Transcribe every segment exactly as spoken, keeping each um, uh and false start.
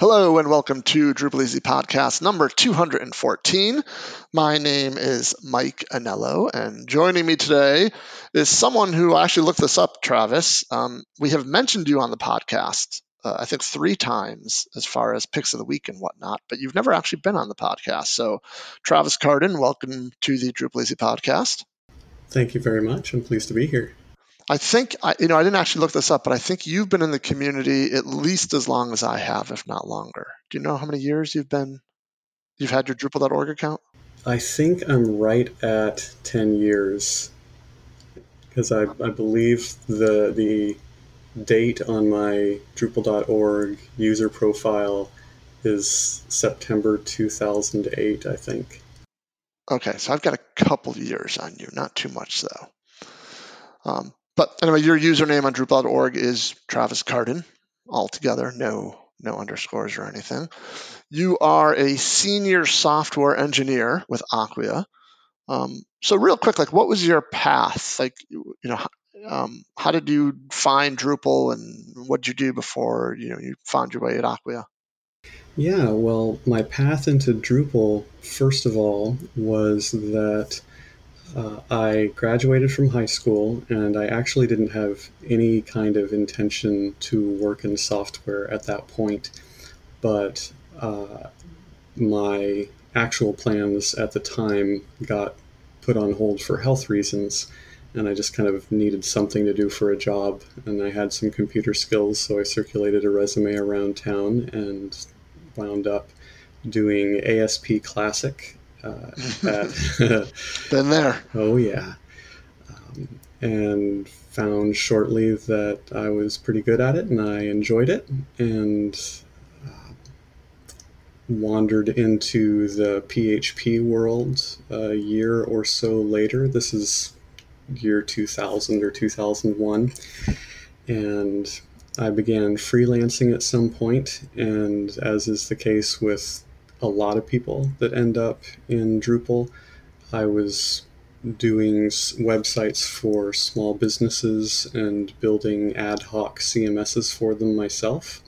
Hello and welcome to Drupal Easy Podcast number two hundred fourteen. My name is Mike Anello, and joining me today is someone who I actually looked this up, Travis. Um, we have mentioned you on the podcast, uh, I think three times as far as picks of the week and whatnot, but you've never actually been on the podcast. So Travis Carden, welcome to the Drupal Easy Podcast. Thank you very much. I'm pleased to be here. I think, you know, I didn't actually look this up, but I think you've been in the community at least as long as I have, if not longer. Do you know how many years you've been, you've had your Drupal dot org account? I think I'm right at ten years, because I, I believe the the date on my Drupal dot org user profile is September two thousand eight, I think. Okay, so I've got a couple years on you, not too much though. Um, But anyway, your username on Drupal dot org is Travis Carden, all together, no no underscores or anything. You are a senior software engineer with Acquia. Um, so real quick, like, what was your path? Like, you know, um, how did you find Drupal, and what did you do before you know you found your way at Acquia? Yeah, well, my path into Drupal, first of all, was that. Uh, I graduated from high school, and I actually didn't have any kind of intention to work in software at that point. But uh, my actual plans at the time got put on hold for health reasons, and I just kind of needed something to do for a job. And I had some computer skills, so I circulated a resume around town and wound up doing A S P Classic. Uh, at, Been there. Oh, yeah. Um, and found shortly that I was pretty good at it, and I enjoyed it, and uh, wandered into the P H P world a year or so later. This is year two thousand or two thousand one. And I began freelancing at some point, and as is the case with a lot of people that end up in Drupal, I was doing websites for small businesses and building ad hoc C M S's for them myself,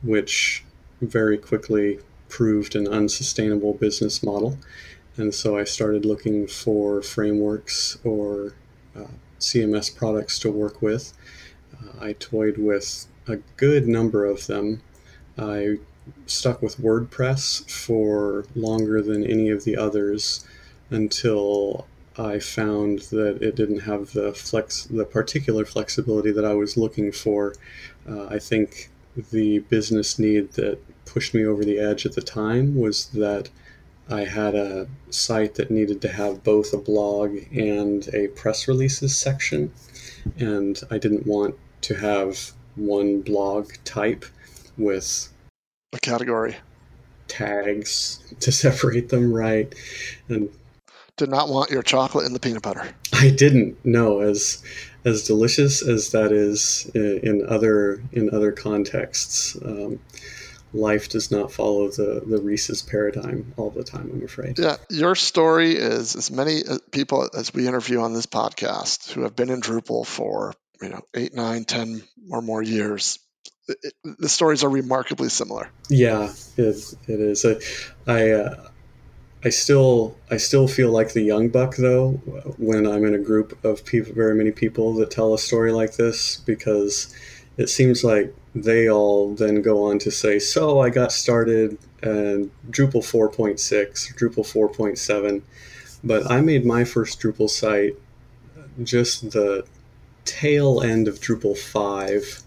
which very quickly proved an unsustainable business model. And so I started looking for frameworks or uh, C M S products to work with. Uh, I toyed with a good number of them. I stuck with WordPress for longer than any of the others until I found that it didn't have the flex, the particular flexibility that I was looking for. Uh, I think the business need that pushed me over the edge at the time was that I had a site that needed to have both a blog and a press releases section, and I didn't want to have one blog type with a category tags to separate them, right? And did not want your chocolate and the peanut butter. I didn't. No, as as delicious as that is in other in other contexts, um, life does not follow the the Reese's paradigm all the time, I'm afraid. Yeah, your story is as many people as we interview on this podcast who have been in Drupal for you know eight, nine, ten or more years. It, the stories are remarkably similar. Yeah, it, it is. I, I, uh, I still, I still feel like the young buck though when I'm in a group of people, very many people that tell a story like this, because it seems like they all then go on to say, "So I got started and Drupal four point six, Drupal four point seven, but I made my first Drupal site just the tail end of Drupal five."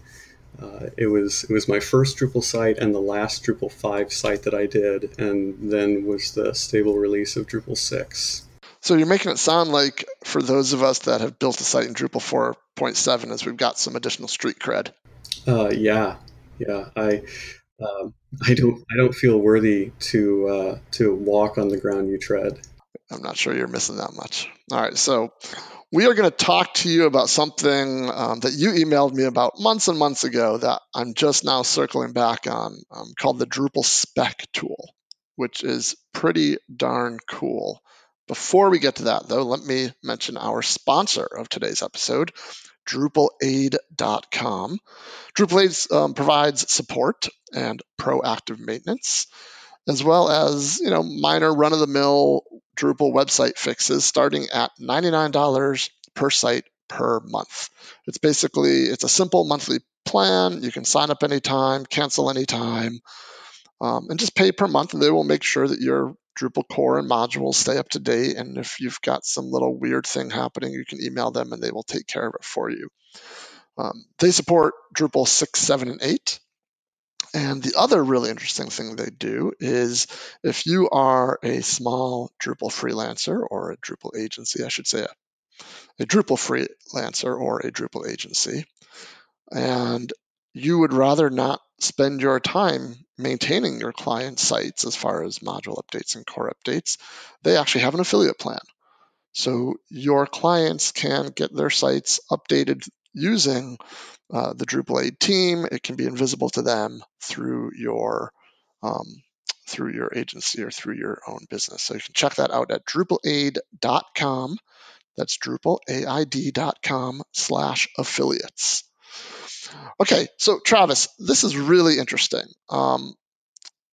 Uh, it was it was my first Drupal site and the last Drupal five site that I did, and then was the stable release of Drupal six. So you're making it sound like, for those of us that have built a site in Drupal four point seven, is we've got some additional street cred. Uh, yeah, yeah. I uh, I don't I don't feel worthy to uh, to walk on the ground you tread. I'm not sure you're missing that much. All right, so. We are going to talk to you about something um, that you emailed me about months and months ago that I'm just now circling back on, um, called the Drupal Spec Tool, which is pretty darn cool. Before we get to that, though, let me mention our sponsor of today's episode, Drupal Aid dot com. DrupalAid um, provides support and proactive maintenance, as well as, you know, minor run-of-the-mill Drupal website fixes starting at ninety-nine dollars per site per month. It's basically, it's a simple monthly plan. You can sign up anytime, cancel anytime, um, and just pay per month, and they will make sure that your Drupal core and modules stay up to date. And if you've got some little weird thing happening, you can email them and they will take care of it for you. Um, they support Drupal six, seven, and eight. And the other really interesting thing they do is if you are a small Drupal freelancer or a Drupal agency, I should say a, a Drupal freelancer or a Drupal agency, and you would rather not spend your time maintaining your client sites as far as module updates and core updates, they actually have an affiliate plan. So your clients can get their sites updated using uh, the Drupal Aid team. It can be invisible to them through your um, through your agency or through your own business. So you can check that out at Drupal Aid dot com. That's Drupal Aid dot com slash affiliates. Okay, so Travis, this is really interesting. Um,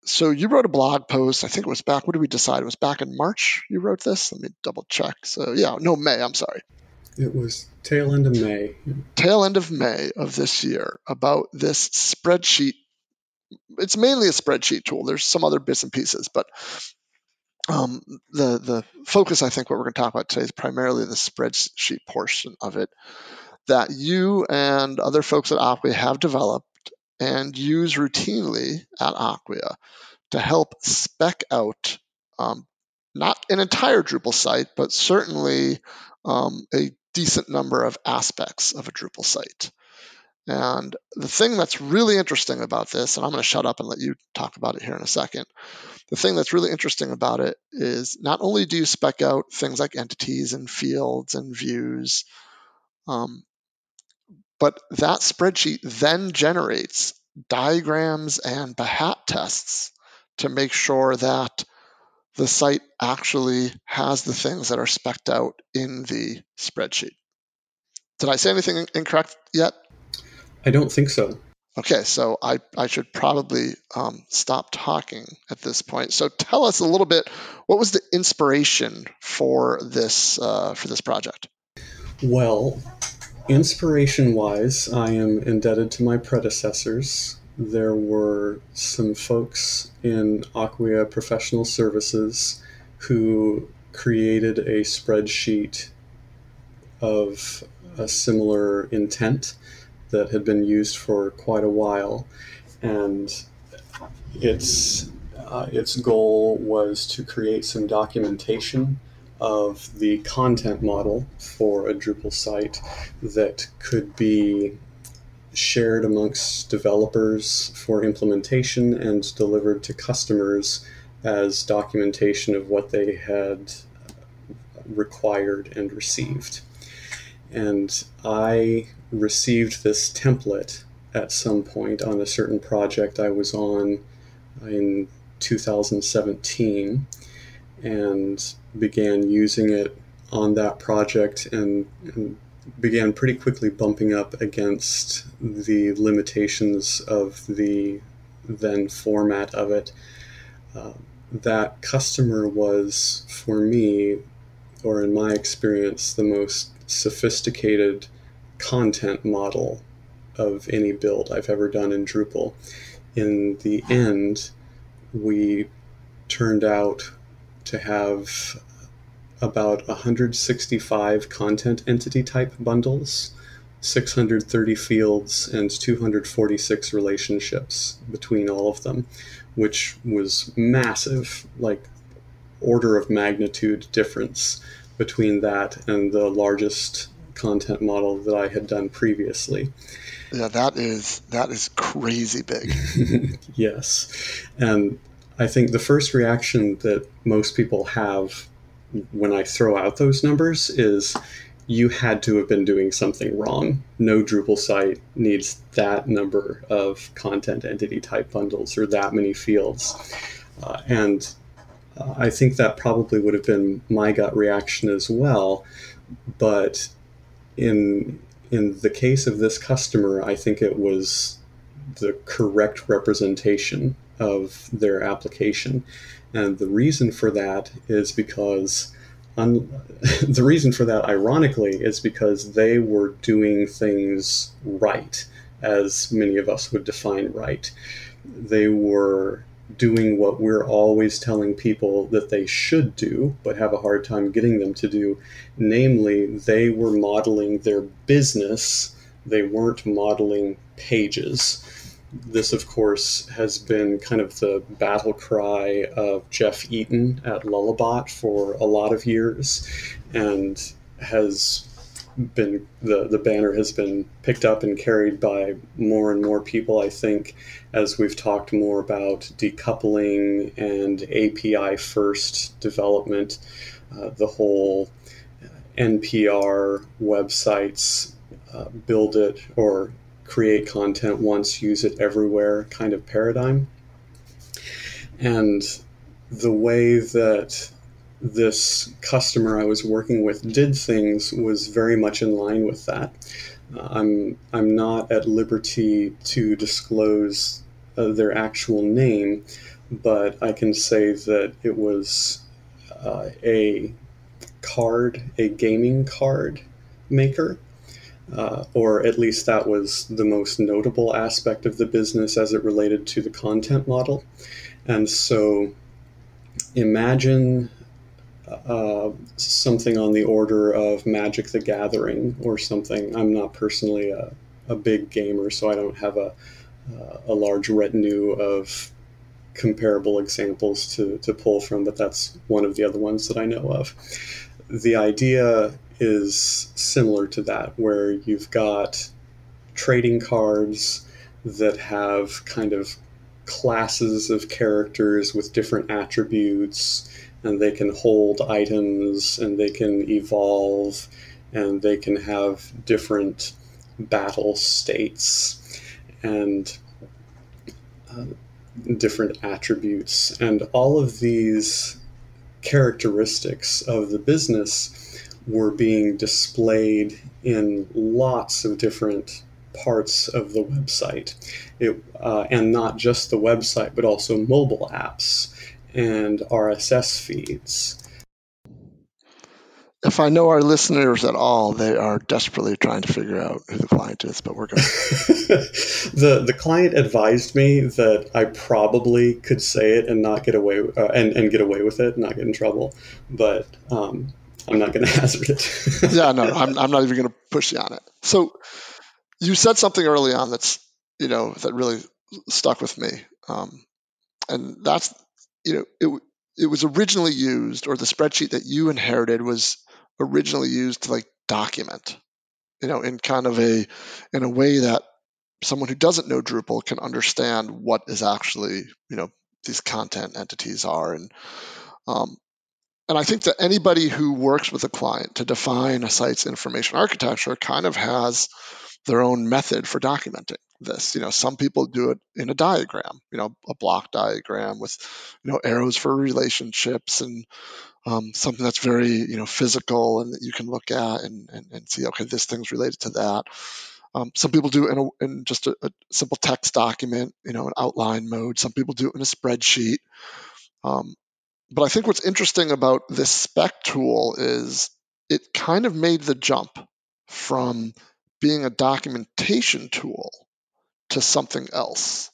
so you wrote a blog post. I think it was back, what did we decide? It was back in March you wrote this? Let me double check. So yeah, no, May, I'm sorry. It was tail end of May. Tail end of May of this year about this spreadsheet. It's mainly a spreadsheet tool. There's some other bits and pieces, but um, the, the focus, I think, what we're going to talk about today is primarily the spreadsheet portion of it that you and other folks at Acquia have developed and use routinely at Acquia to help spec out um, not an entire Drupal site, but certainly um, a decent number of aspects of a Drupal site. And the thing that's really interesting about this, and I'm going to shut up and let you talk about it here in a second. The thing that's really interesting about it is not only do you spec out things like entities and fields and views, um, but that spreadsheet then generates diagrams and Behat tests to make sure that the site actually has the things that are spec'd out in the spreadsheet. Did I say anything incorrect yet? I don't think so. Okay, so I, I should probably um, stop talking at this point. So tell us a little bit, what was the inspiration for this uh, for this project? Well, inspiration-wise, I am indebted to my predecessors. There were some folks in Acquia Professional Services who created a spreadsheet of a similar intent that had been used for quite a while, and its uh, its goal was to create some documentation of the content model for a Drupal site that could be shared amongst developers for implementation and delivered to customers as documentation of what they had required and received. And I received this template at some point on a certain project I was on in two thousand seventeen and began using it on that project and, and began pretty quickly bumping up against the limitations of the then format of it. Uh, that customer was, for me, or in my experience, the most sophisticated content model of any build I've ever done in Drupal. In the end, we turned out to have about one hundred sixty-five content entity type bundles, six hundred thirty fields, and two hundred forty-six relationships between all of them, which was massive, like order of magnitude difference between that and the largest content model that I had done previously. Yeah, that is that is crazy big. Yes. And I think the first reaction that most people have when I throw out those numbers is you had to have been doing something wrong. No Drupal site needs that number of content entity type bundles or that many fields. Uh, and uh, I think that probably would have been my gut reaction as well. But in in the case of this customer, I think it was the correct representation of their application. And the reason for that is because, un- the reason for that, ironically, is because they were doing things right, as many of us would define right. They were doing what we're always telling people that they should do, but have a hard time getting them to do. Namely, they were modeling their business. They weren't modeling pages. This, of course, has been kind of the battle cry of Jeff Eaton at Lullabot for a lot of years, and has been the, the banner has been picked up and carried by more and more people, I think, as we've talked more about decoupling and A P I-first development, uh, the whole N P R websites, uh, build it or create content once, use it everywhere kind of paradigm. And the way that this customer I was working with did things was very much in line with that. Uh, I'm I'm not at liberty to disclose uh, their actual name, but I can say that it was uh, a card, a gaming card maker. Uh, or at least that was the most notable aspect of the business as it related to the content model. And so imagine uh, something on the order of Magic the Gathering or something. I'm not personally a, a big gamer, so I don't have a, uh, a large retinue of comparable examples to, to pull from, but that's one of the other ones that I know of. The idea is similar to that, where you've got trading cards that have kind of classes of characters with different attributes, and they can hold items, and they can evolve, and they can have different battle states and uh, different attributes. And all of these characteristics of the business were being displayed in lots of different parts of the website. It, uh, and not just the website, but also mobile apps and R S S feeds. If I know our listeners at all, they are desperately trying to figure out who the client is, but we're going the The client advised me that I probably could say it and not get away, uh, and, and get away with it, not get in trouble. But, um, I'm not going to hazard it. yeah, no, I'm, I'm not even going to push you on it. So you said something early on that's, you know, that really stuck with me. Um, and that's, you know, it it was originally used, or the spreadsheet that you inherited was originally used to like document, you know, in kind of a, in a way that someone who doesn't know Drupal can understand what is actually, you know, these content entities are. And, um, And I think that anybody who works with a client to define a site's information architecture kind of has their own method for documenting this. You know, some people do it in a diagram, you know, a block diagram with, you know, arrows for relationships and um, something that's very, you know, physical and that you can look at and, and, and see, okay, this thing's related to that. Um, some people do it in, a, in just a, a simple text document, you know, an outline mode. Some people do it in a spreadsheet. Um, But I think what's interesting about this spec tool is it kind of made the jump from being a documentation tool to something else.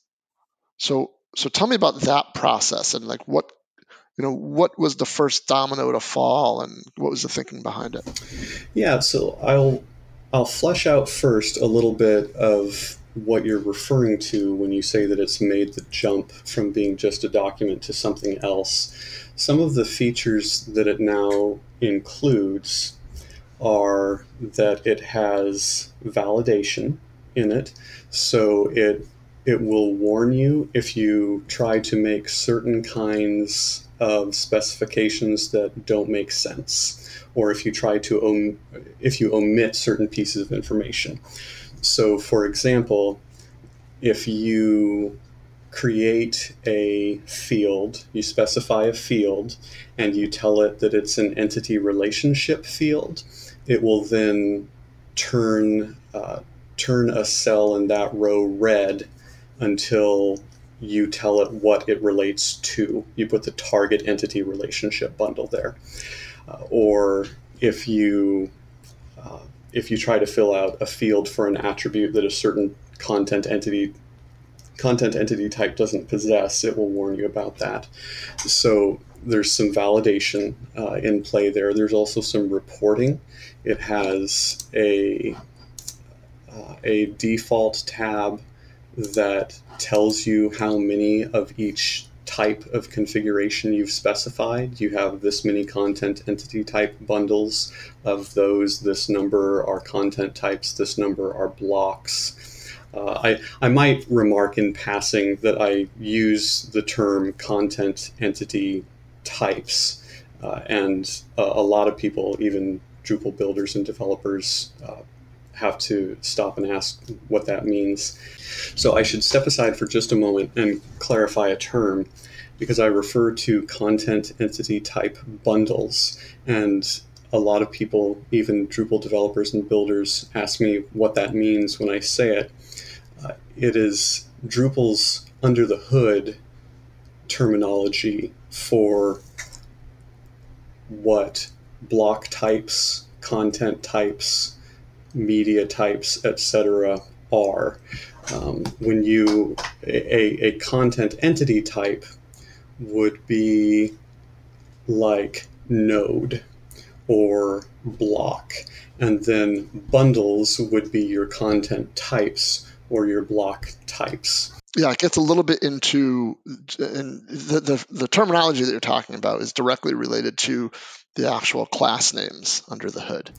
So so tell me about that process and like what you know what was the first domino to fall and what was the thinking behind it? Yeah, so I'll I'll flesh out first a little bit of what you're referring to when you say that it's made the jump from being just a document to something else. Some of the features that it now includes are that it has validation in it. So it it will warn you if you try to make certain kinds of specifications that don't make sense, or if you try to om- if you omit certain pieces of information. So, for example, if you create a field, you specify a field, and you tell it that it's an entity relationship field, it will then turn uh, turn a cell in that row red until you tell it what it relates to. You put the target entity relationship bundle there. Uh, or if you uh, if you try to fill out a field for an attribute that a certain content entity content entity type doesn't possess, it will warn you about that. So there's some validation uh, in play there. There's also some reporting. It has a uh, a default tab that tells you how many of each type of configuration you've specified. You have this many content entity type bundles. Of those, this number are content types, this number are blocks. Uh, I, I might remark in passing that I use the term content entity types, uh, and uh, a lot of people, even Drupal builders and developers, uh, have to stop and ask what that means. So I should step aside for just a moment and clarify a term, because I refer to content entity type bundles, and a lot of people, even Drupal developers and builders, ask me what that means when I say it. Uh, it is Drupal's under the hood terminology for what block types, content types, media types, et cetera are. Um, when you, a, a content entity type would be like node or block, and then bundles would be your content types or your block types. Yeah, it gets a little bit into, and the, the the terminology that you're talking about is directly related to the actual class names under the hood.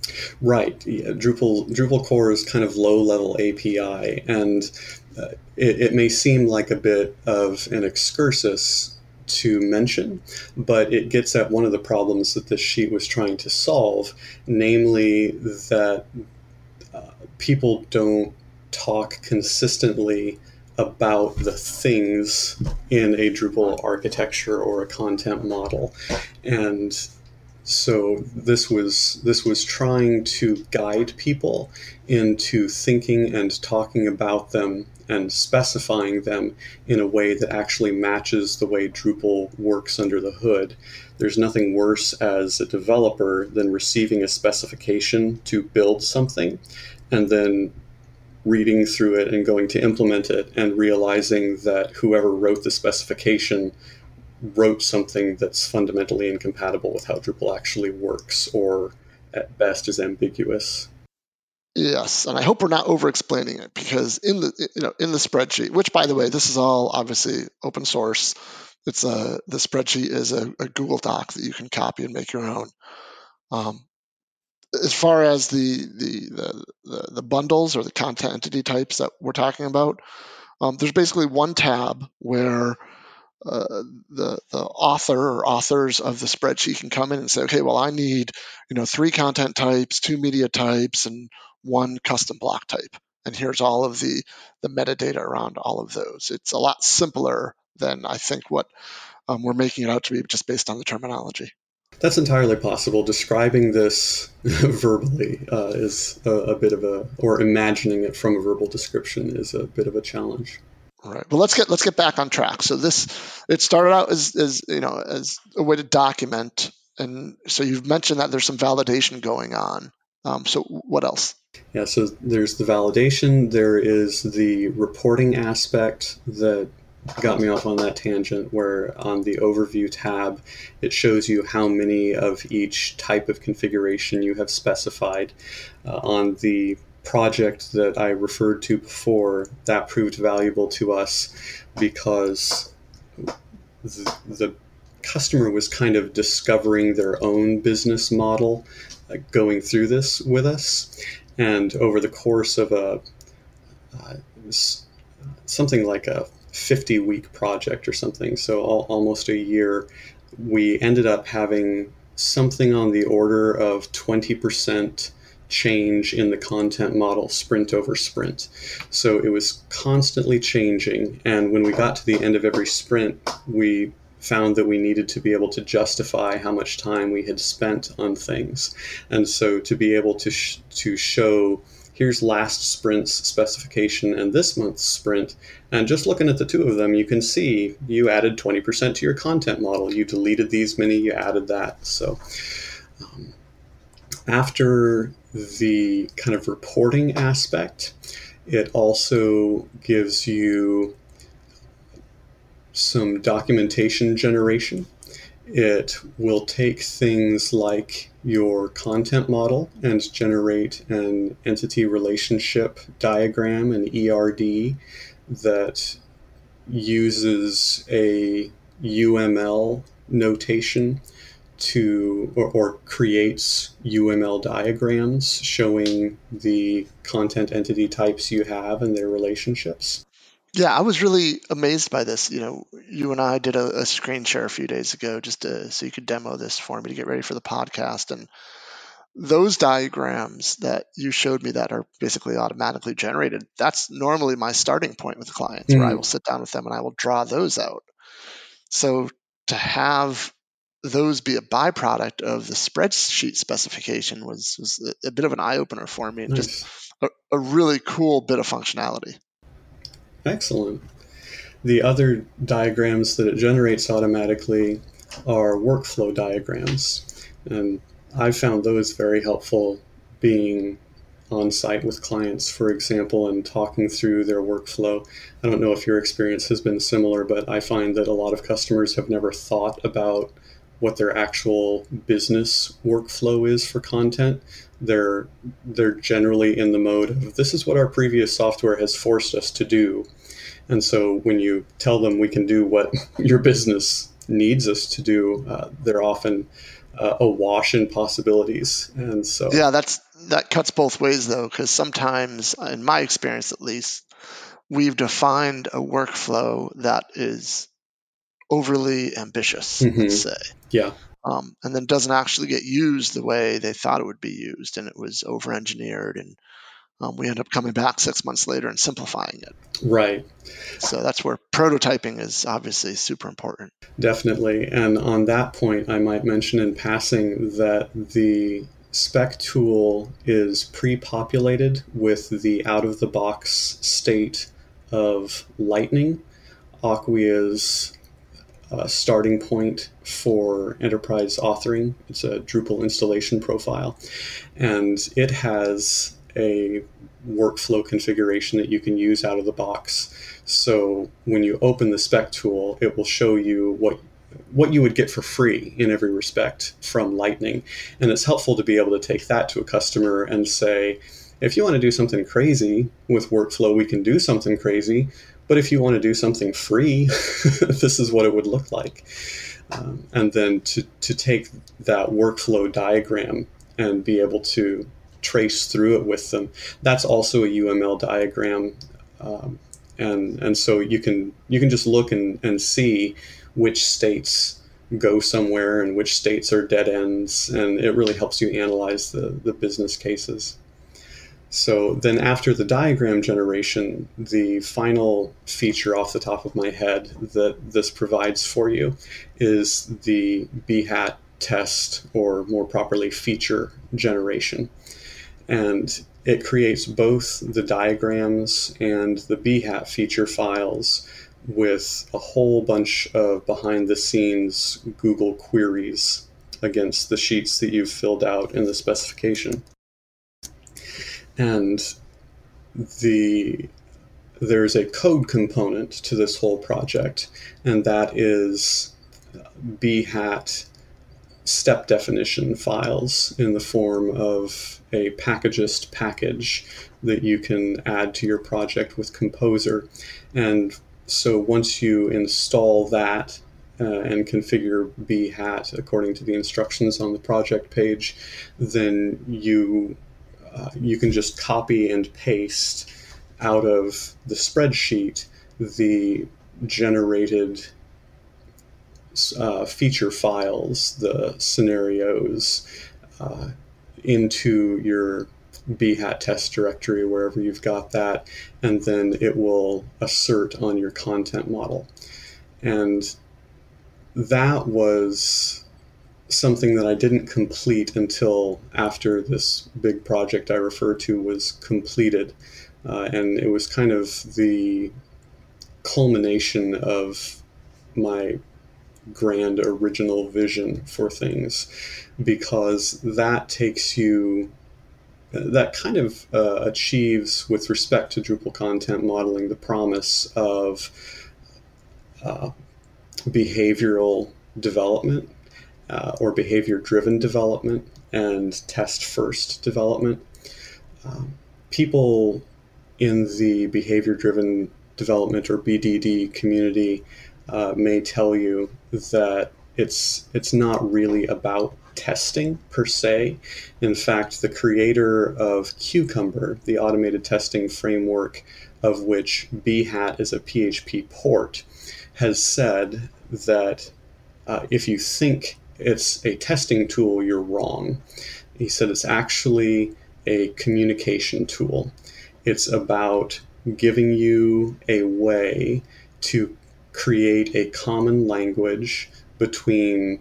Right. Yeah. Drupal Drupal core is kind of low-level A P I, and uh, it, it may seem like a bit of an excursus to mention, but it gets at one of the problems that this sheet was trying to solve, namely that uh, people don't talk consistently about the things in a Drupal architecture or a content model. And so this was this was trying to guide people into thinking and talking about them and specifying them in a way that actually matches the way Drupal works under the hood. There's nothing worse as a developer than receiving a specification to build something and then reading through it and going to implement it and realizing that whoever wrote the specification wrote something that's fundamentally incompatible with how Drupal actually works, or at best is ambiguous. Yes, and I hope we're not over-explaining it, because in the you know in the spreadsheet, which, by the way, this is all obviously open source. It's a the spreadsheet is a, a Google Doc that you can copy and make your own. Um, as far as the the, the the the bundles or the content entity types that we're talking about, um, there's basically one tab where Uh, the the author or authors of the spreadsheet can come in and say, okay, well, I need you know three content types, two media types, and one custom block type, and here's all of the the metadata around all of those. It's a lot simpler than I think what um, we're making it out to be, just based on the terminology. That's entirely possible. Describing this verbally uh, is a, a bit of a, or imagining it from a verbal description is a bit of a challenge. All right. Well, let's get let's get back on track. So this it started out as, as you know as a way to document, and so you've mentioned that there's some validation going on. Um, so what else? Yeah. So there's the validation. There is the reporting aspect that got me off on that tangent, where on the overview tab, it shows you how many of each type of configuration you have specified. Uh, on the project that I referred to before, that proved valuable to us because the, the customer was kind of discovering their own business model uh, going through this with us, and over the course of a uh, something like a fifty-week project or something, so al- almost a year, we ended up having something on the order of twenty percent change in the content model sprint over sprint. So it was constantly changing, and when we got to the end of every sprint, we found that we needed to be able to justify how much time we had spent on things. And so to be able to sh- to show here's last sprint's specification and this month's sprint. And just looking at the two of them, you can see you added twenty percent to your content model. You deleted these many, you added that. So um, after the kind of reporting aspect, it also gives you some documentation generation. It will take things like your content model and generate an entity relationship diagram, an E R D, that uses a U M L notation to or, or creates U M L diagrams showing the content entity types you have and their relationships. Yeah, I was really amazed by this. You know, you and I did a, a screen share a few days ago just to, so you could demo this for me to get ready for the podcast. And those diagrams that you showed me that are basically automatically generated, that's normally my starting point with clients, mm-hmm. where I will sit down with them and I will draw those out. So to have those be a byproduct of the spreadsheet specification was, was a bit of an eye-opener for me, and nice. just a, a really cool bit of functionality. Excellent. The other diagrams that it generates automatically are workflow diagrams. And I found those very helpful being on site with clients, for example, and talking through their workflow. I don't know if your experience has been similar, but I find that a lot of customers have never thought about what their actual business workflow is for content. They're they're generally in the mode of, this is what our previous software has forced us to do. And so when you tell them we can do what your business needs us to do, uh, they're often uh, awash in possibilities. And so yeah, that's that cuts both ways, though, because sometimes, in my experience at least, we've defined a workflow that is overly ambitious, mm-hmm. let's say. Yeah. Um, and then doesn't actually get used the way they thought it would be used, and it was over-engineered, and um, we end up coming back six months later and simplifying it. Right. So that's where prototyping is obviously super important. Definitely. And on that point, I might mention in passing that the spec tool is pre-populated with the out-of-the-box state of Lightning, Acquia's Uh, starting point for enterprise authoring. It's a Drupal installation profile, and it has a workflow configuration that you can use out of the box. So when you open the spec tool, it will show you what what you would get for free in every respect from Lightning. And it's helpful to be able to take that to a customer and say, if you want to do something crazy with workflow, we can do something crazy. But if you want to do something free, this is what it would look like. Um, and then to, to take that workflow diagram and be able to trace through it with them. That's also a U M L diagram. Um, and and so you can you can just look and, and see which states go somewhere and which states are dead ends. And it really helps you analyze the, the business cases. So then after the diagram generation, the final feature off the top of my head that this provides for you is the Behat test, or more properly feature generation. And it creates both the diagrams and the Behat feature files with a whole bunch of behind the scenes Google queries against the sheets that you've filled out in the specification. And the there's a code component to this whole project, and that is Behat step definition files in the form of a packagist package that you can add to your project with Composer. And so once you install that uh, and configure Behat according to the instructions on the project page, then you Uh, you can just copy and paste out of the spreadsheet the generated uh, feature files, the scenarios, uh, into your Behat test directory, wherever you've got that, and then it will assert on your content model. And that was something that I didn't complete until after this big project I refer to was completed. Uh, and it was kind of the culmination of my grand original vision for things, because that takes you, that kind of uh, achieves, with respect to Drupal content modeling, the promise of uh, behavioral development uh, or behavior-driven development and test-first development. Um, people in the behavior-driven development or B D D community uh, may tell you that it's it's not really about testing per se. In fact, the creator of Cucumber, the automated testing framework of which Behat is a P H P port, has said that uh, if you think it's a testing tool, you're wrong. He said it's actually a communication tool. It's about giving you a way to create a common language between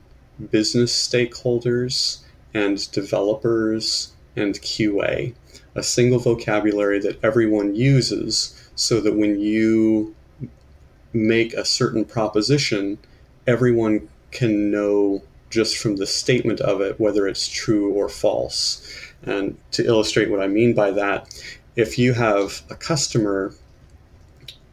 business stakeholders and developers and Q A, a single vocabulary that everyone uses, so that when you make a certain proposition, everyone can know just from the statement of it whether it's true or false. And to illustrate what I mean by that, if you have a customer,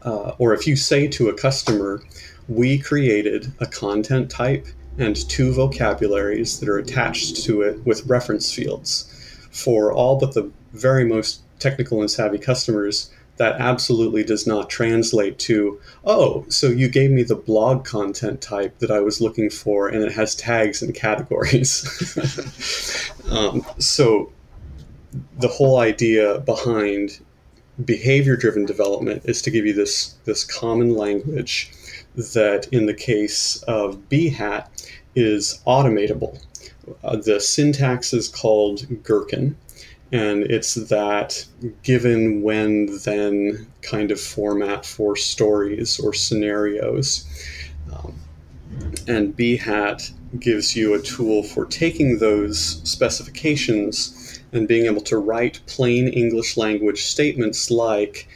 uh, or if you say to a customer, we created a content type and two vocabularies that are attached to it with reference fields. For all but the very most technical and savvy customers, that absolutely does not translate to, oh, so you gave me the blog content type that I was looking for, and it has tags and categories. um, so the whole idea behind behavior-driven development is to give you this, this common language that, in the case of Behat, is automatable. Uh, the syntax is called Gherkin, and it's that given, when, then kind of format for stories or scenarios. Um, and Behat gives you a tool for taking those specifications and being able to write plain English language statements like,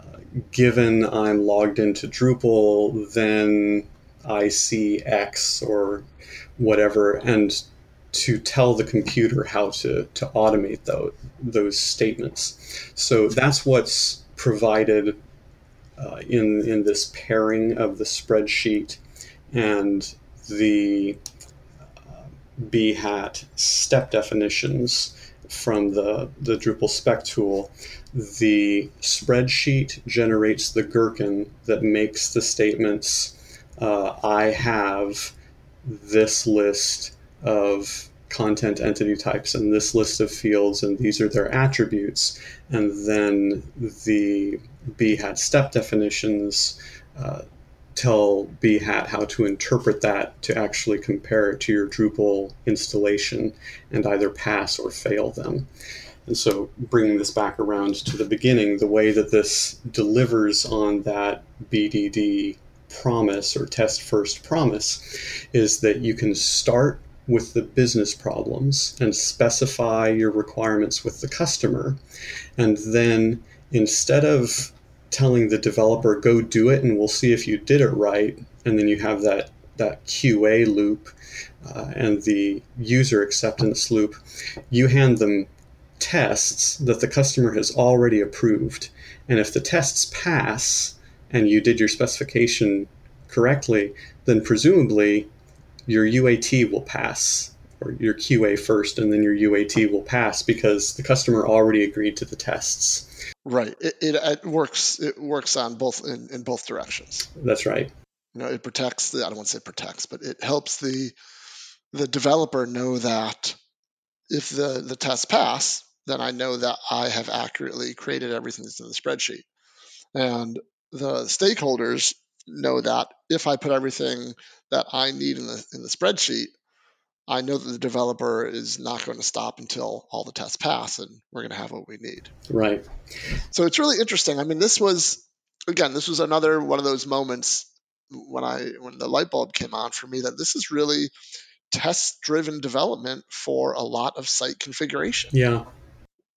uh, given I'm logged into Drupal, then I see X or whatever, and to tell the computer how to, to automate those, those statements. So that's what's provided uh, in, in this pairing of the spreadsheet and the uh, Behat step definitions from the, the Drupal Spec Tool. The spreadsheet generates the Gherkin that makes the statements, uh, I have this list of content entity types and this list of fields, and these are their attributes. And then the Behat step definitions uh, tell Behat how to interpret that to actually compare it to your Drupal installation and either pass or fail them. And so, bringing this back around to the beginning, the way that this delivers on that B D D promise or test first promise is that you can start with the business problems and specify your requirements with the customer, and then, instead of telling the developer, go do it and we'll see if you did it right, and then you have that, that Q A loop uh, and the user acceptance loop, you hand them tests that the customer has already approved. And if the tests pass and you did your specification correctly, then presumably your U A T will pass, or your Q A first and then your U A T will pass, because the customer already agreed to the tests. Right. It, it, it works. It works on both in, in both directions. That's right. You know, it protects the, I don't want to say protects, but it helps the the developer know that if the, the tests pass, then I know that I have accurately created everything that's in the spreadsheet. And the stakeholders know that if I put everything that I need in the in the spreadsheet, I know that the developer is not going to stop until all the tests pass, and we're going to have what we need. Right. So it's really interesting. I mean, this was, again, this was another one of those moments when I when the light bulb came on for me, that this is really test-driven development for a lot of site configuration. Yeah.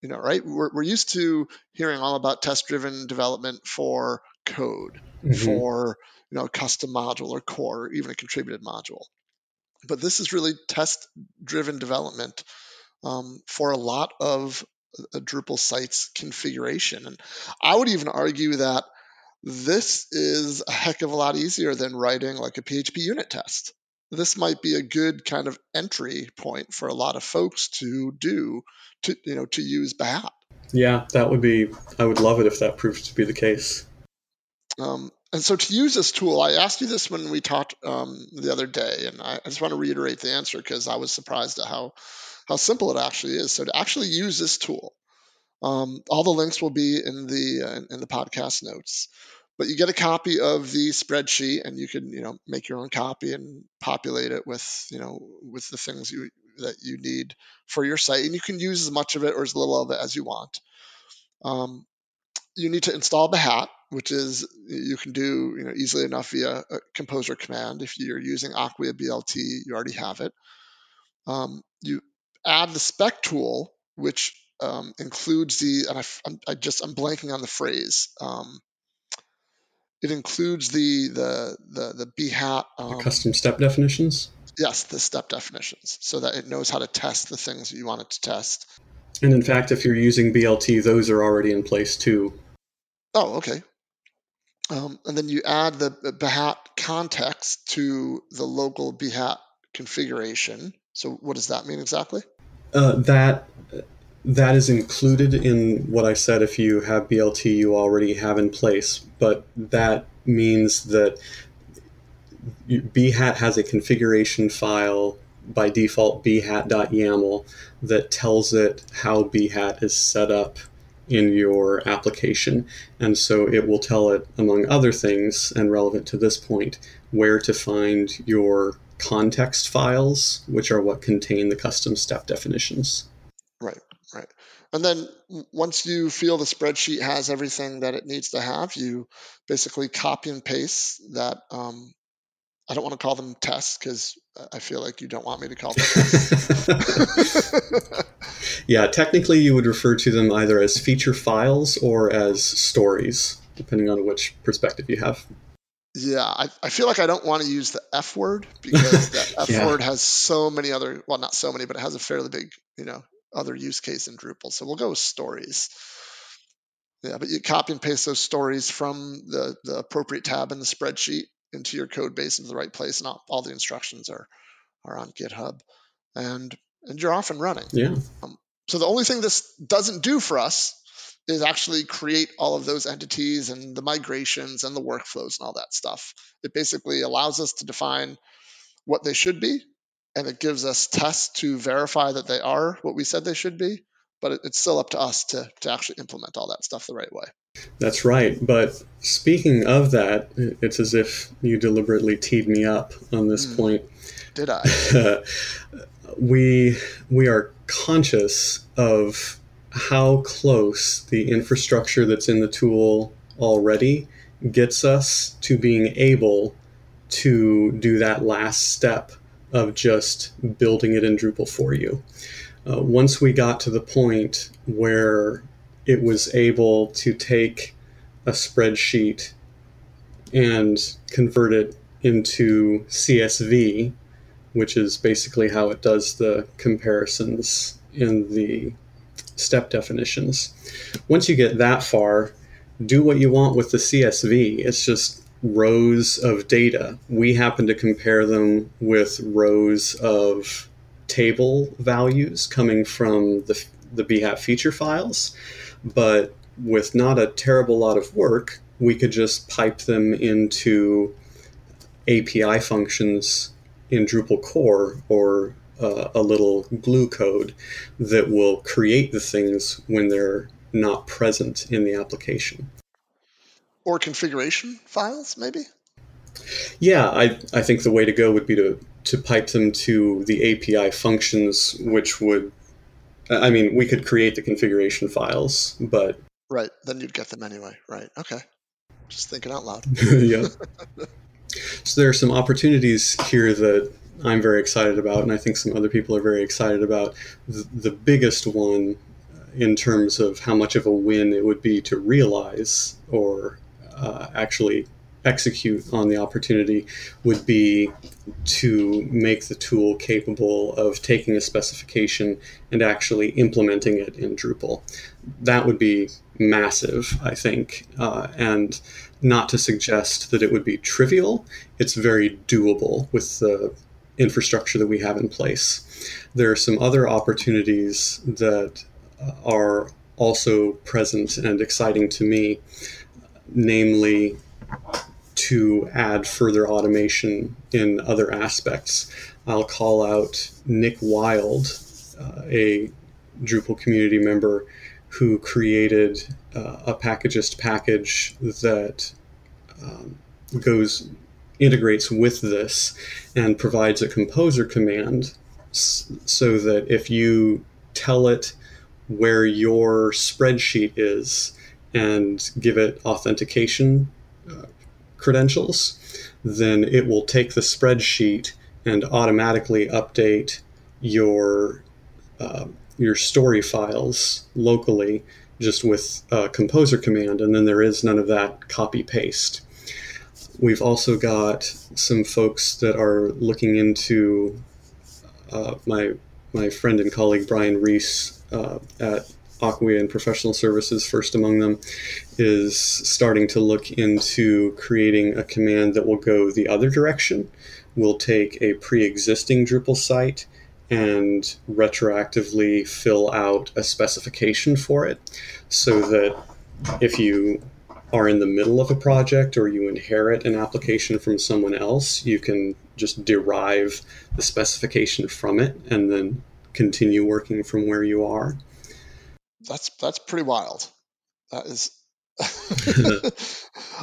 You know, right? We're, we're used to hearing all about test-driven development for code, mm-hmm. for, you know, a custom module or core, or even a contributed module. But this is really test-driven development um, for a lot of a Drupal site's configuration. And I would even argue that this is a heck of a lot easier than writing like a P H P unit test. This might be a good kind of entry point for a lot of folks to do, to you know, to use Behat. Yeah, that would be, I would love it if that proves to be the case. Um, and so to use this tool, I asked you this when we talked um, the other day, and I, I just want to reiterate the answer because I was surprised at how, how simple it actually is. So to actually use this tool, um, all the links will be in the uh, in the podcast notes. But you get a copy of the spreadsheet, and you can, you know, make your own copy and populate it with, you know, with the things you that you need for your site. And you can use as much of it or as little of it as you want. Um, you need to install Behat, which is you can do you know easily enough via a composer command. If you're using Acquia B L T, you already have it. Um, you add the spec tool, which um, includes the and I, I'm, I just I'm blanking on the phrase. Um, It includes the the the, the Behat um, custom step definitions. Yes, the step definitions, so that it knows how to test the things that you want it to test. And in fact, if you're using B L T, those are already in place too. Oh, okay. Um, and then you add the, the Behat context to the local Behat configuration. So, what does that mean exactly? Uh, that. That is included in what I said. If you have B L T, you already have in place, but that means that Behat has a configuration file, by default behat dot yaml, that tells it how Behat is set up in your application. And so it will tell it, among other things, and relevant to this point, where to find your context files, which are what contain the custom step definitions. Right. Right. And then once you feel the spreadsheet has everything that it needs to have, you basically copy and paste that. Um, I don't want to call them tests because I feel like you don't want me to call them tests. Yeah, technically you would refer to them either as feature files or as stories, depending on which perspective you have. Yeah, I, I feel like I don't want to use the F word because that F yeah. word has so many other, well, not so many, but it has a fairly big, you know, other use case in Drupal. So we'll go with stories. Yeah, but you copy and paste those stories from the, the appropriate tab in the spreadsheet into your code base into the right place, and all, all the instructions are are on GitHub. And and you're off and running. Yeah. Um, so the only thing this doesn't do for us is actually create all of those entities and the migrations and the workflows and all that stuff. It basically allows us to define what they should be, and it gives us tests to verify that they are what we said they should be, but it's still up to us to, to actually implement all that stuff the right way. That's right. But speaking of that, it's as if you deliberately teed me up on this mm. point. Did I? we we are conscious of how close the infrastructure that's in the tool already gets us to being able to do that last step of just building it in Drupal for you. Uh, once we got to the point where it was able to take a spreadsheet and convert it into C S V, which is basically how it does the comparisons in the step definitions. Once you get that far, do what you want with the C S V. It's just rows of data. We happen to compare them with rows of table values coming from the the Behat feature files, but with not a terrible lot of work, we could just pipe them into A P I functions in Drupal core or uh, a little glue code that will create the things when they're not present in the application. Or configuration files, maybe? Yeah, I, I think the way to go would be to, to pipe them to the A P I functions, which would, I mean, we could create the configuration files, but... Right, then you'd get them anyway, right? Okay, just thinking out loud. Yeah. So there are some opportunities here that I'm very excited about, and I think some other people are very excited about. The, the biggest one in terms of how much of a win it would be to realize or uh, actually execute on the opportunity would be to make the tool capable of taking a specification and actually implementing it in Drupal. That would be massive, I think, uh, and not to suggest that it would be trivial. It's very doable with the infrastructure that we have in place. There are some other opportunities that are also present and exciting to me, namely to add further automation in other aspects. I'll call out Nick Wild, uh, a Drupal community member who created uh, a packagist package that um, goes integrates with this and provides a composer command s- so that if you tell it where your spreadsheet is and give it authentication uh, credentials, then it will take the spreadsheet and automatically update your uh, your story files locally just with a composer command, and then there is none of that copy paste. We've also got some folks that are looking into uh, my my friend and colleague Brian Reese uh, at Acquia and Professional Services, first among them, is starting to look into creating a command that will go the other direction. We'll take a pre-existing Drupal site and retroactively fill out a specification for it, so that if you are in the middle of a project or you inherit an application from someone else, you can just derive the specification from it and then continue working from where you are. That's that's pretty wild. That is.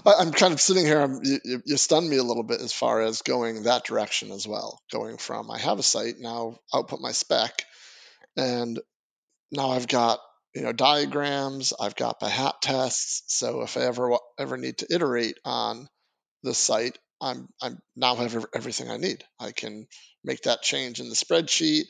I, I'm kind of sitting here. I'm, you, you stunned me a little bit as far as going that direction as well. Going from I have a site now, output my spec, and now I've got you know diagrams. I've got Behat tests. So if I ever ever need to iterate on the site, I'm I'm now have everything I need. I can make that change in the spreadsheet,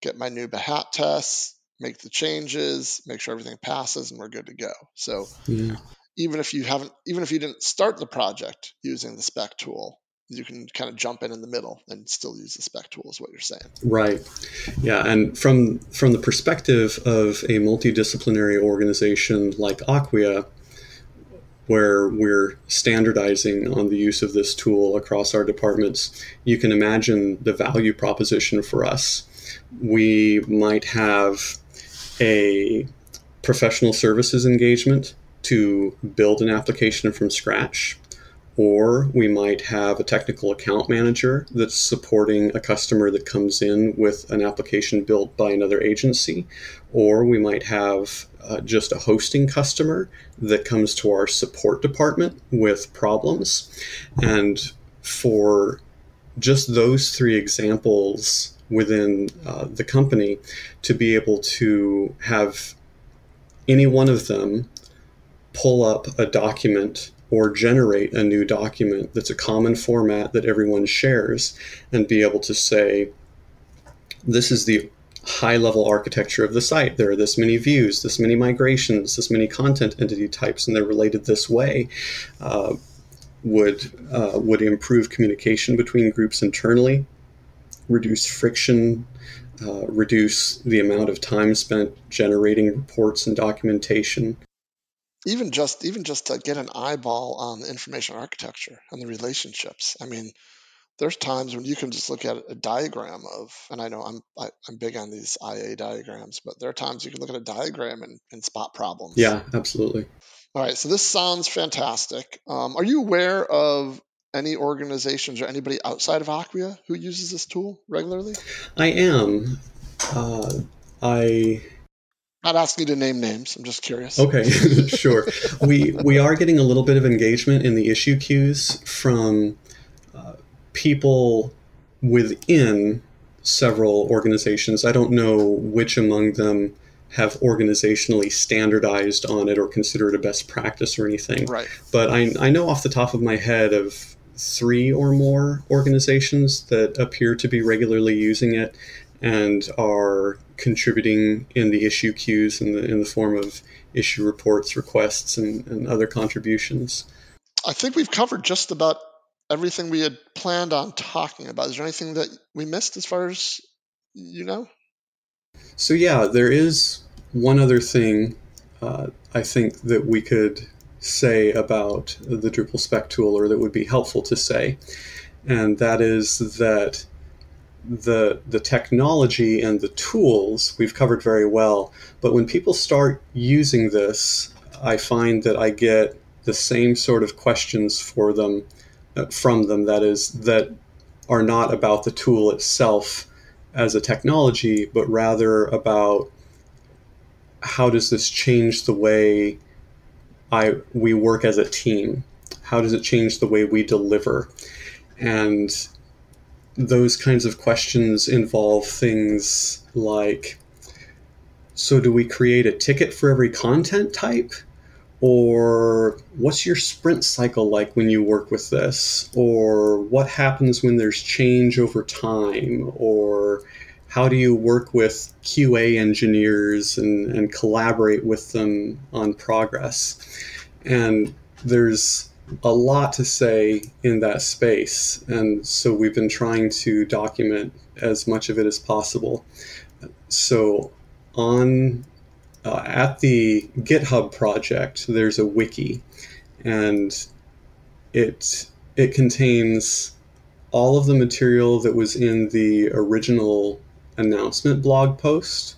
get my new Behat tests, make the changes, make sure everything passes, and we're good to go. So yeah. even if you haven't, even if you didn't start the project using the spec tool, you can kind of jump in in the middle and still use the spec tool is what you're saying. Right. Yeah. And from, from the perspective of a multidisciplinary organization like Acquia, where we're standardizing on the use of this tool across our departments, you can imagine the value proposition for us. We might have a professional services engagement to build an application from scratch, or we might have a technical account manager that's supporting a customer that comes in with an application built by another agency, or we might have uh, just a hosting customer that comes to our support department with problems. And for just those three examples within uh, the company, to be able to have any one of them pull up a document or generate a new document that's a common format that everyone shares, and be able to say, this is the high-level architecture of the site. There are this many views, this many migrations, this many content entity types, and they're related this way. Uh, would uh, would improve communication between groups internally, reduce friction, uh, reduce the amount of time spent generating reports and documentation. Even just even just to get an eyeball on the information architecture and the relationships. I mean, there's times when you can just look at a diagram of, and I know I'm I, I'm big on these I A diagrams, but there are times you can look at a diagram and, and spot problems. Yeah, absolutely. All right, so this sounds fantastic. Um, are you aware of any organizations or anybody outside of Acquia who uses this tool regularly? I am. Uh, I. Not asking you to name names. I'm just curious. Okay, sure. We we are getting a little bit of engagement in the issue queues from uh, people within several organizations. I don't know which among them have organizationally standardized on it or consider it a best practice or anything. Right. But I I know off the top of my head of three or more organizations that appear to be regularly using it and are contributing in the issue queues in the in the form of issue reports, requests, and, and other contributions. I think we've covered just about everything we had planned on talking about. Is there anything that we missed as far as you know? So yeah, there is one other thing uh, I think that we could say about the Drupal Spec Tool, or that would be helpful to say, and that is that the the technology and the tools we've covered very well, but when people start using this, I find that I get the same sort of questions for them uh, from them, that is, that are not about the tool itself as a technology, but rather about how does this change the way I we work as a team? How does it change the way we deliver? And those kinds of questions involve things like, so do we create a ticket for every content type? Or what's your sprint cycle like when you work with this? Or what happens when there's change over time? Or how do you work with Q A engineers and, and collaborate with them on progress? And there's a lot to say in that space. And so we've been trying to document as much of it as possible. So on Uh, at the GitHub project, there's a wiki, and it it contains all of the material that was in the original announcement blog post,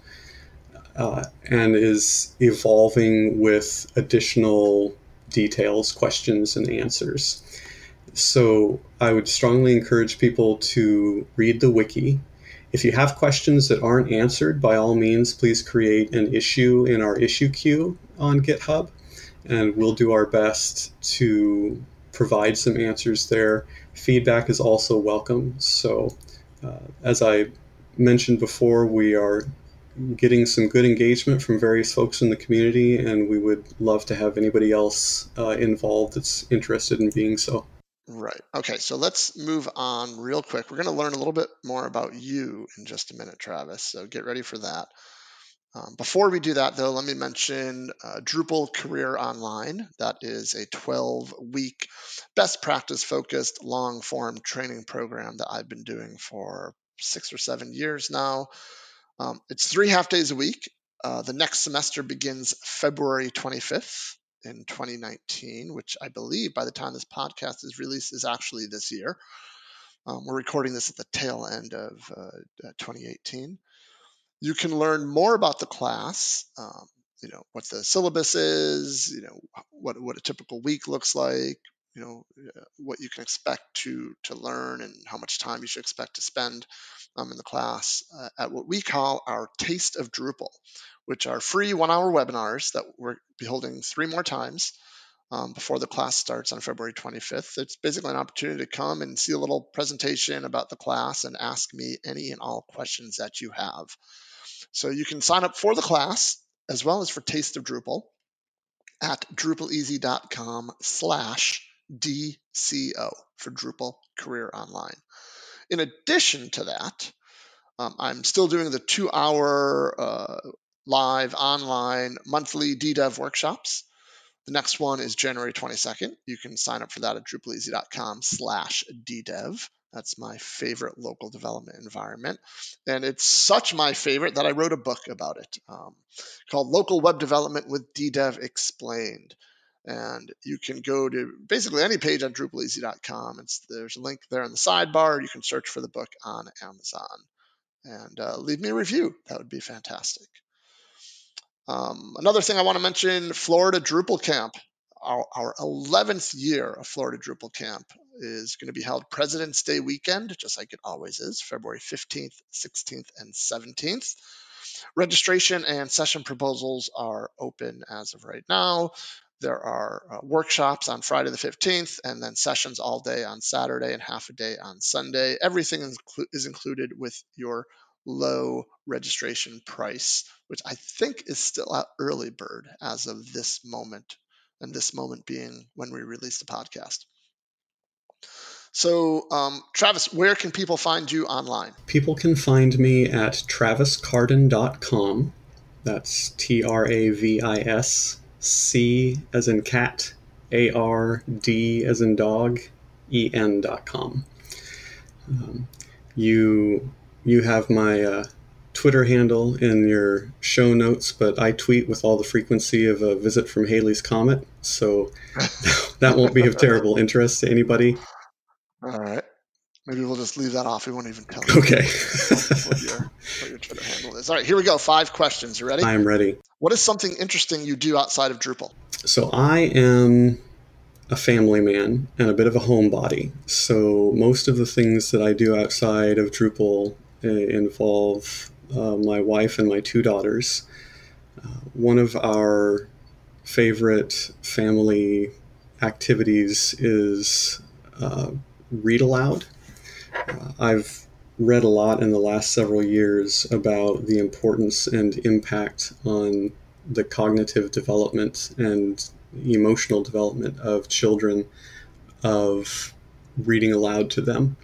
uh, and is evolving with additional details, questions, and answers. So I would strongly encourage people to read the wiki. If you have questions that aren't answered, by all means, please create an issue in our issue queue on GitHub, and we'll do our best to provide some answers there. Feedback is also welcome. So uh, as I mentioned before, we are getting some good engagement from various folks in the community, and we would love to have anybody else uh, involved that's interested in being so. Right. Okay, so let's move on real quick. We're going to learn a little bit more about you in just a minute, Travis, so get ready for that. Um, before we do that, though, let me mention uh, Drupal Career Online. That is a twelve-week best practice-focused long-form training program that I've been doing for six or seven years now. Um, it's three half-days a week. Uh, the next semester begins February twenty-fifth. In twenty nineteen, which I believe by the time this podcast is released is actually this year. Um, we're recording this at the tail end of uh, twenty eighteen. You can learn more about the class, um, you know, what the syllabus is, you know, what what a typical week looks like, you know, what you can expect to to learn and how much time you should expect to spend um, in the class uh, at what we call our Taste of Drupal, which are free one-hour webinars that we're be holding three more times um, before the class starts on February twenty-fifth. It's basically an opportunity to come and see a little presentation about the class and ask me any and all questions that you have. So you can sign up for the class as well as for Taste of Drupal at Drupal Easy dot com slash D C O for Drupal Career Online. In addition to that, um, I'm still doing the two-hour uh, live online monthly D DEV workshops. The next one is January twenty-second. You can sign up for that at Drupal Easy dot com slash D DEV. That's my favorite local development environment. And it's such my favorite that I wrote a book about it um, called Local Web Development with D DEV Explained. And you can go to basically any page on Drupal Easy dot com. It's, there's a link there in the sidebar. You can search for the book on Amazon. And uh, leave me a review. That would be fantastic. Um, another thing I want to mention, Florida Drupal Camp. Our, our eleventh year of Florida Drupal Camp is going to be held President's Day weekend, just like it always is, February fifteenth, sixteenth, and seventeenth. Registration and session proposals are open as of right now. There are uh, workshops on Friday the fifteenth, and then sessions all day on Saturday and half a day on Sunday. Everything is, inclu- is included with your low registration price, which I think is still at early bird as of this moment, and this moment being when we release the podcast. So, um, Travis, where can people find you online? People can find me at Travis Carden dot com. That's T R A V I S, C as in cat, A R D as in dog, E N dot com. Um, you, you have my uh, Twitter handle in your show notes, but I tweet with all the frequency of a visit from Halley's Comet, so that won't be of terrible interest to anybody. All right. Maybe we'll just leave that off. We won't even tell you okay. what, your, what your Twitter handle is. All right, here we go. Five questions. You ready? I am ready. What is something interesting you do outside of Drupal? So I am a family man and a bit of a homebody. So most of the things that I do outside of Drupal uh, involve uh, my wife and my two daughters. Uh, one of our favorite family activities is uh, read aloud. Uh, I've read a lot in the last several years about the importance and impact on the cognitive development and emotional development of children of reading aloud to them.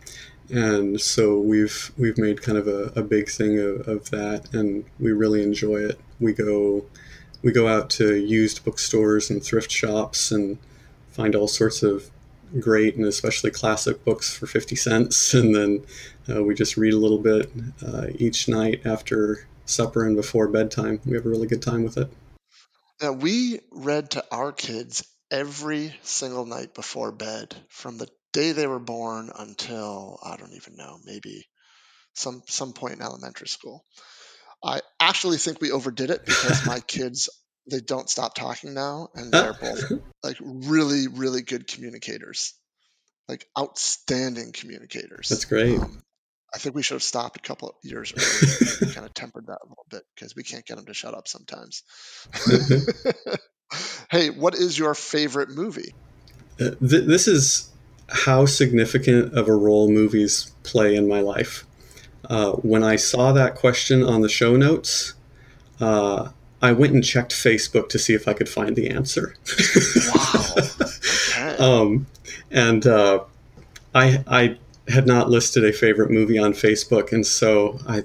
And so we've we've made kind of a, a big thing of, of that, and we really enjoy it. We go we go out to used bookstores and thrift shops and find all sorts of great and especially classic books for fifty cents, and then uh, we just read a little bit uh, each night after supper and before bedtime. We have a really good time with it. Now, we read to our kids every single night before bed from the day they were born until, I don't even know, maybe some some point in elementary school. I actually think we overdid it because my kids, they don't stop talking now, and they're both like really, really good communicators, like outstanding communicators. That's great. Um, I think we should have stopped a couple of years earlier. We kind of tempered that a little bit because we can't get them to shut up sometimes. Hey, what is your favorite movie? Uh, th- this is how significant of a role movies play in my life. Uh, when I saw that question on the show notes, uh, I went and checked Facebook to see if I could find the answer. Wow. Okay. Um, and uh, I I had not listed a favorite movie on Facebook, and so I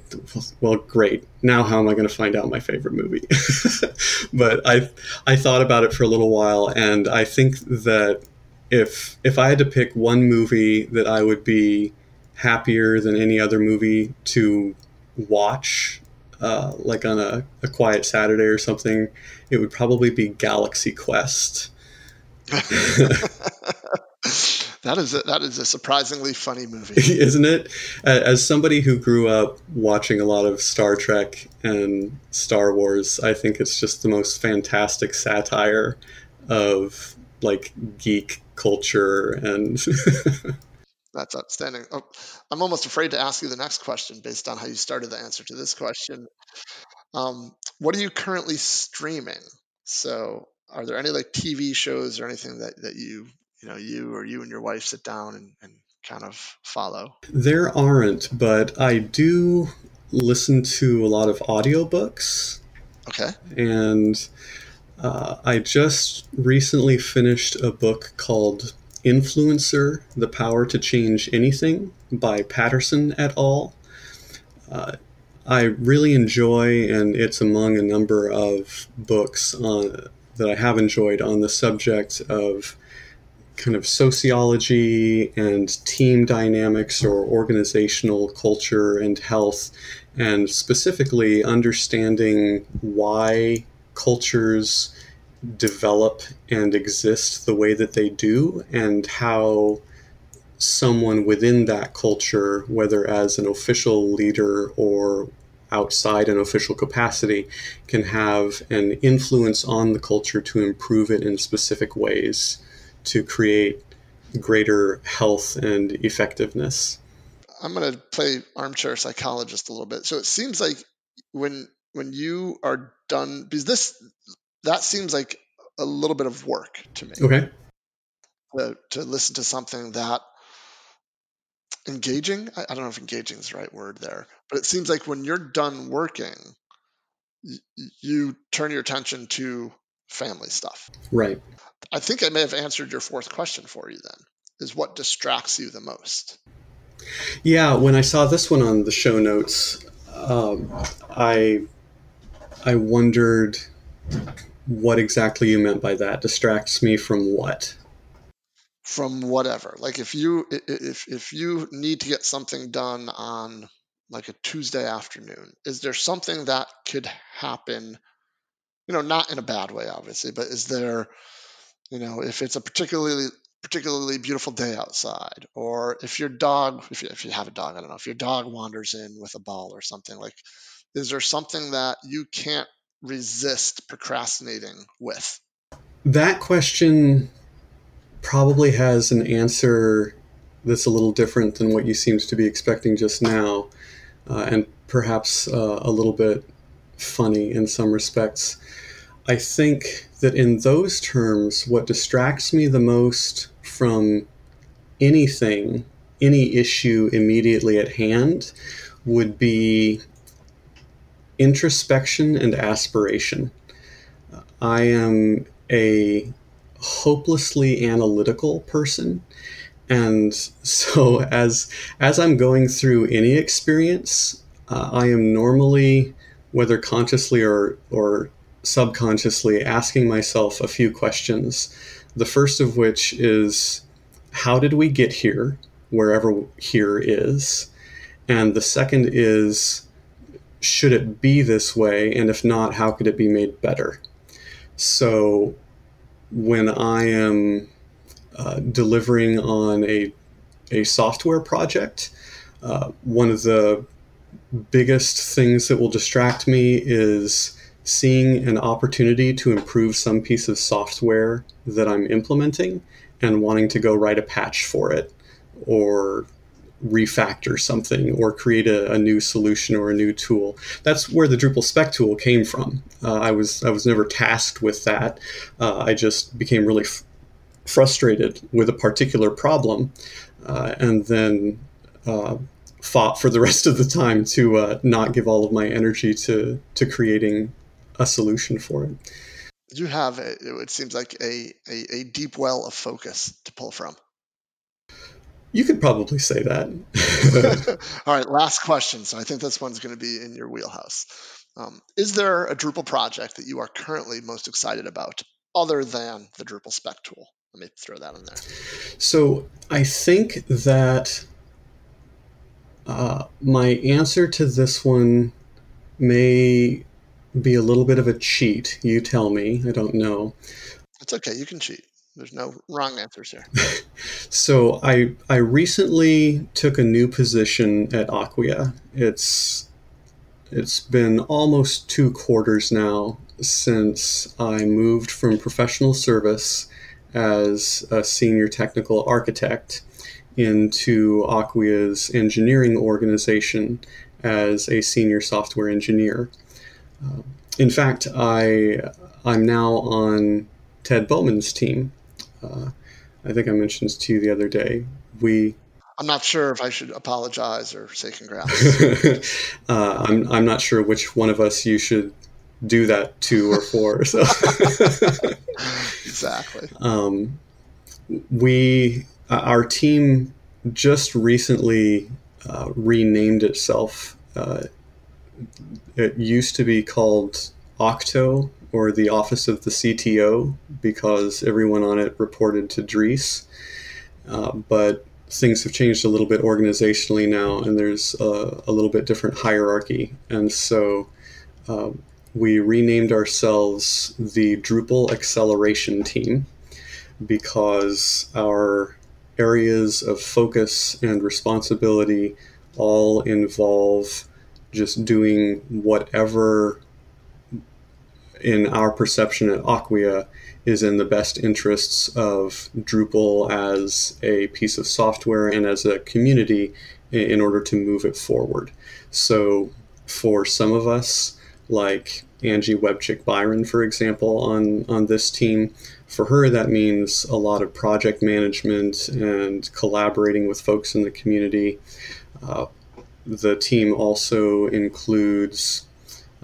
well great. Now how am I going to find out my favorite movie? But I I thought about it for a little while, and I think that if if I had to pick one movie that I would be happier than any other movie to watch, Uh, like on a, a quiet Saturday or something, it would probably be Galaxy Quest. That is a, that is a surprisingly funny movie. Isn't it? As somebody who grew up watching a lot of Star Trek and Star Wars, I think it's just the most fantastic satire of like geek culture and... That's outstanding. Oh, I'm almost afraid to ask you the next question based on how you started the answer to this question. Um, what are you currently streaming? So are there any like T V shows or anything that, that you, you know, you or you and your wife sit down and, and kind of follow? There aren't, but I do listen to a lot of audiobooks. Okay. And uh, I just recently finished a book called Influencer, The Power to Change Anything by Patterson et al. Uh, I really enjoy, and it's among a number of books on, that I have enjoyed on the subject of kind of sociology and team dynamics or organizational culture and health, and specifically understanding why cultures develop and exist the way that they do, and how someone within that culture, whether as an official leader or outside an official capacity, can have an influence on the culture to improve it in specific ways to create greater health and effectiveness. I'm going to play armchair psychologist a little bit. So it seems like when when you are done, because this that seems like a little bit of work to me. Okay. To, to listen to something that engaging, I, I don't know if engaging is the right word there, but it seems like when you're done working, y- you turn your attention to family stuff. Right. I think I may have answered your fourth question for you then. is what distracts you the most? Yeah, when I saw this one on the show notes, um, I I wondered what exactly you meant by that. Distracts me from what? From whatever. Like if you if if you need to get something done on like a Tuesday afternoon, is there something that could happen? You know, not in a bad way, obviously, but is there, you know, if it's a particularly particularly beautiful day outside, or if your dog, if you, if you have a dog, I don't know, if your dog wanders in with a ball or something, like, is there something that you can't resist procrastinating with? That question probably has an answer that's a little different than what you seemed to be expecting just now, uh, and perhaps uh, a little bit funny in some respects. I think that in those terms, what distracts me the most from anything, any issue immediately at hand, would be introspection and aspiration. I am a hopelessly analytical person. And so as as I'm going through any experience, uh, I am normally, whether consciously or or subconsciously, asking myself a few questions. The first of which is, how did we get here, wherever here is? And the second is, should it be this way? And if not, how could it be made better? So when I am uh, delivering on a, a software project, uh, one of the biggest things that will distract me is seeing an opportunity to improve some piece of software that I'm implementing and wanting to go write a patch for it, or refactor something, or create a, a new solution or a new tool. That's where the Drupal Spec Tool came from. Uh, I was I was never tasked with that. Uh, I just became really f- frustrated with a particular problem, uh, and then uh, fought for the rest of the time to uh, not give all of my energy to to creating a solution for it. You have, a, it seems like, a, a, a deep well of focus to pull from. You could probably say that. All right, last question. So I think this one's going to be in your wheelhouse. Um, is there a Drupal project that you are currently most excited about other than the Drupal Spec Tool? Let me throw that in there. So I think that uh, my answer to this one may be a little bit of a cheat. You tell me. I don't know. It's okay. You can cheat. There's no wrong answers here. So I I recently took a new position at Acquia. It's it's been almost two quarters now since I moved from professional service as a senior technical architect into Acquia's engineering organization as a senior software engineer. Uh, in fact, I I'm now on Ted Bowman's team. Uh, I think I mentioned to you the other day, we... I'm not sure if I should apologize or say congrats. uh, I'm I'm not sure which one of us you should do that to or for. So. Exactly. Um, we, our team just recently uh, renamed itself. Uh, it used to be called Octo, or the Office of the C T O, because everyone on it reported to Dries. Uh, but things have changed a little bit organizationally now, and there's a, a little bit different hierarchy. And so uh, we renamed ourselves the Drupal Acceleration Team, because our areas of focus and responsibility all involve just doing whatever in our perception at Acquia is in the best interests of Drupal as a piece of software and as a community in order to move it forward. So for some of us, like Angie Webchick Byron, for example, on, on this team, for her, that means a lot of project management and collaborating with folks in the community. Uh, the team also includes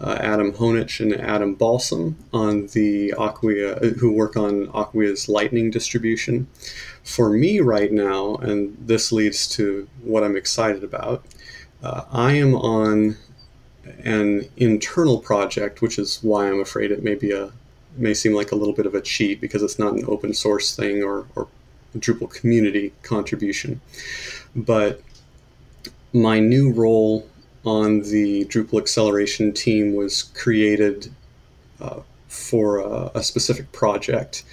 uh, Adam Honich and Adam Balsam on the Acquia, who work on Acquia's Lightning distribution. For me right now, and this leads to what I'm excited about, uh, I am on an internal project, which is why I'm afraid it may be a may seem like a little bit of a cheat, because it's not an open source thing or, or Drupal community contribution. But my new role on the Drupal Acceleration Team was created uh, for a, a specific project,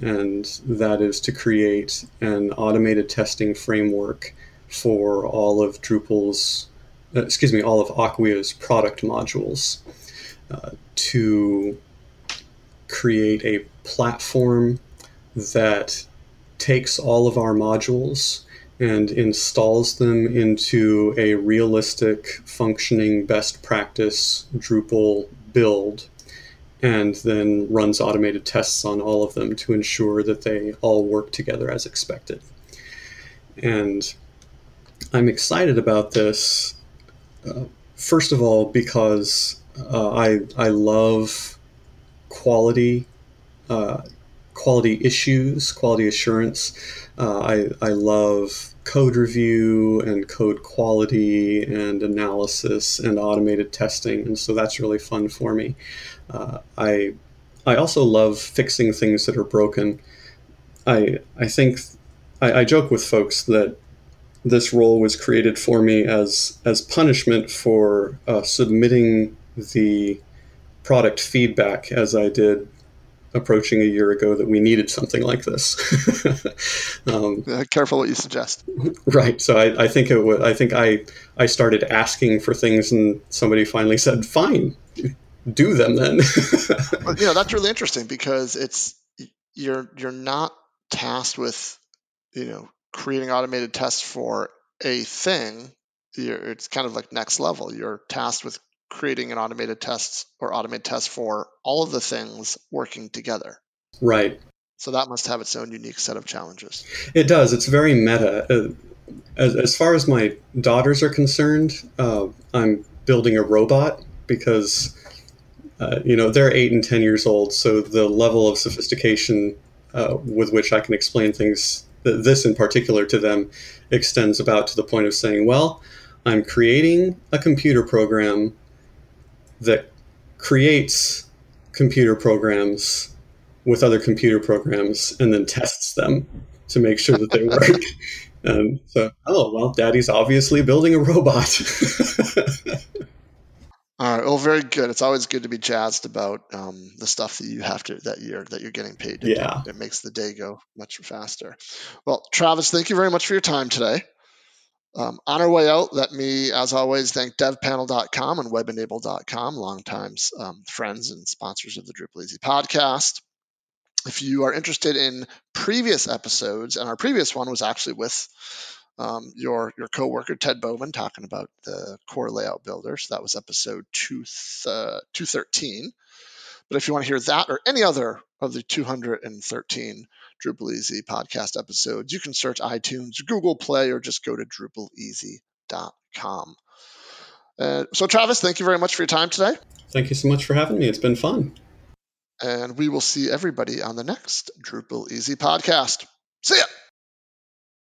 and that is to create an automated testing framework for all of Drupal's, uh, excuse me, all of Acquia's product modules uh, to create a platform that takes all of our modules and installs them into a realistic, functioning, best practice Drupal build, and then runs automated tests on all of them to ensure that they all work together as expected. And I'm excited about this, uh, first of all, because uh, I, I love quality, uh, quality issues, quality assurance. Uh, I, I love code review and code quality and analysis and automated testing, and so that's really fun for me. Uh, I I also love fixing things that are broken. I I think I, I joke with folks that this role was created for me as as punishment for uh, submitting the product feedback as I did approaching a year ago that we needed something like this. um, uh, careful what you suggest. Right. So I, I think it was, I think I, I started asking for things and somebody finally said, fine, do them then. But, you know, that's really interesting because it's, you're, you're not tasked with, you know, creating automated tests for a thing. You're, it's kind of like next level. You're tasked with creating an automated test or automated test for all of the things working together. Right. So that must have its own unique set of challenges. It does. It's very meta. As, as far as my daughters are concerned, uh, I'm building a robot because, uh, you know, they're eight and ten years old. So the level of sophistication uh, with which I can explain things, this in particular to them, extends about to the point of saying, well, I'm creating a computer program that creates computer programs with other computer programs and then tests them to make sure that they work. And so, oh, well, daddy's obviously building a robot. All right. Well, very good. It's always good to be jazzed about um, the stuff that you have to, that you're, that you're getting paid to yeah. do. It makes the day go much faster. Well, Travis, thank you very much for your time today. Um, on our way out, let me, as always, thank dev panel dot com and web enable dot com, longtime um, friends and sponsors of the Drupal Easy podcast. If you are interested in previous episodes, and our previous one was actually with um, your your coworker, Ted Bowman, talking about the core layout builder. So that was episode two, uh, two thirteen. But if you want to hear that or any other of the two hundred thirteen Drupal Easy podcast episodes, you can search iTunes, Google Play, or just go to Drupal Easy dot com. Uh, so, Travis, thank you very much for your time today. Thank you so much for having me. It's been fun. And we will see everybody on the next Drupal Easy podcast. See ya!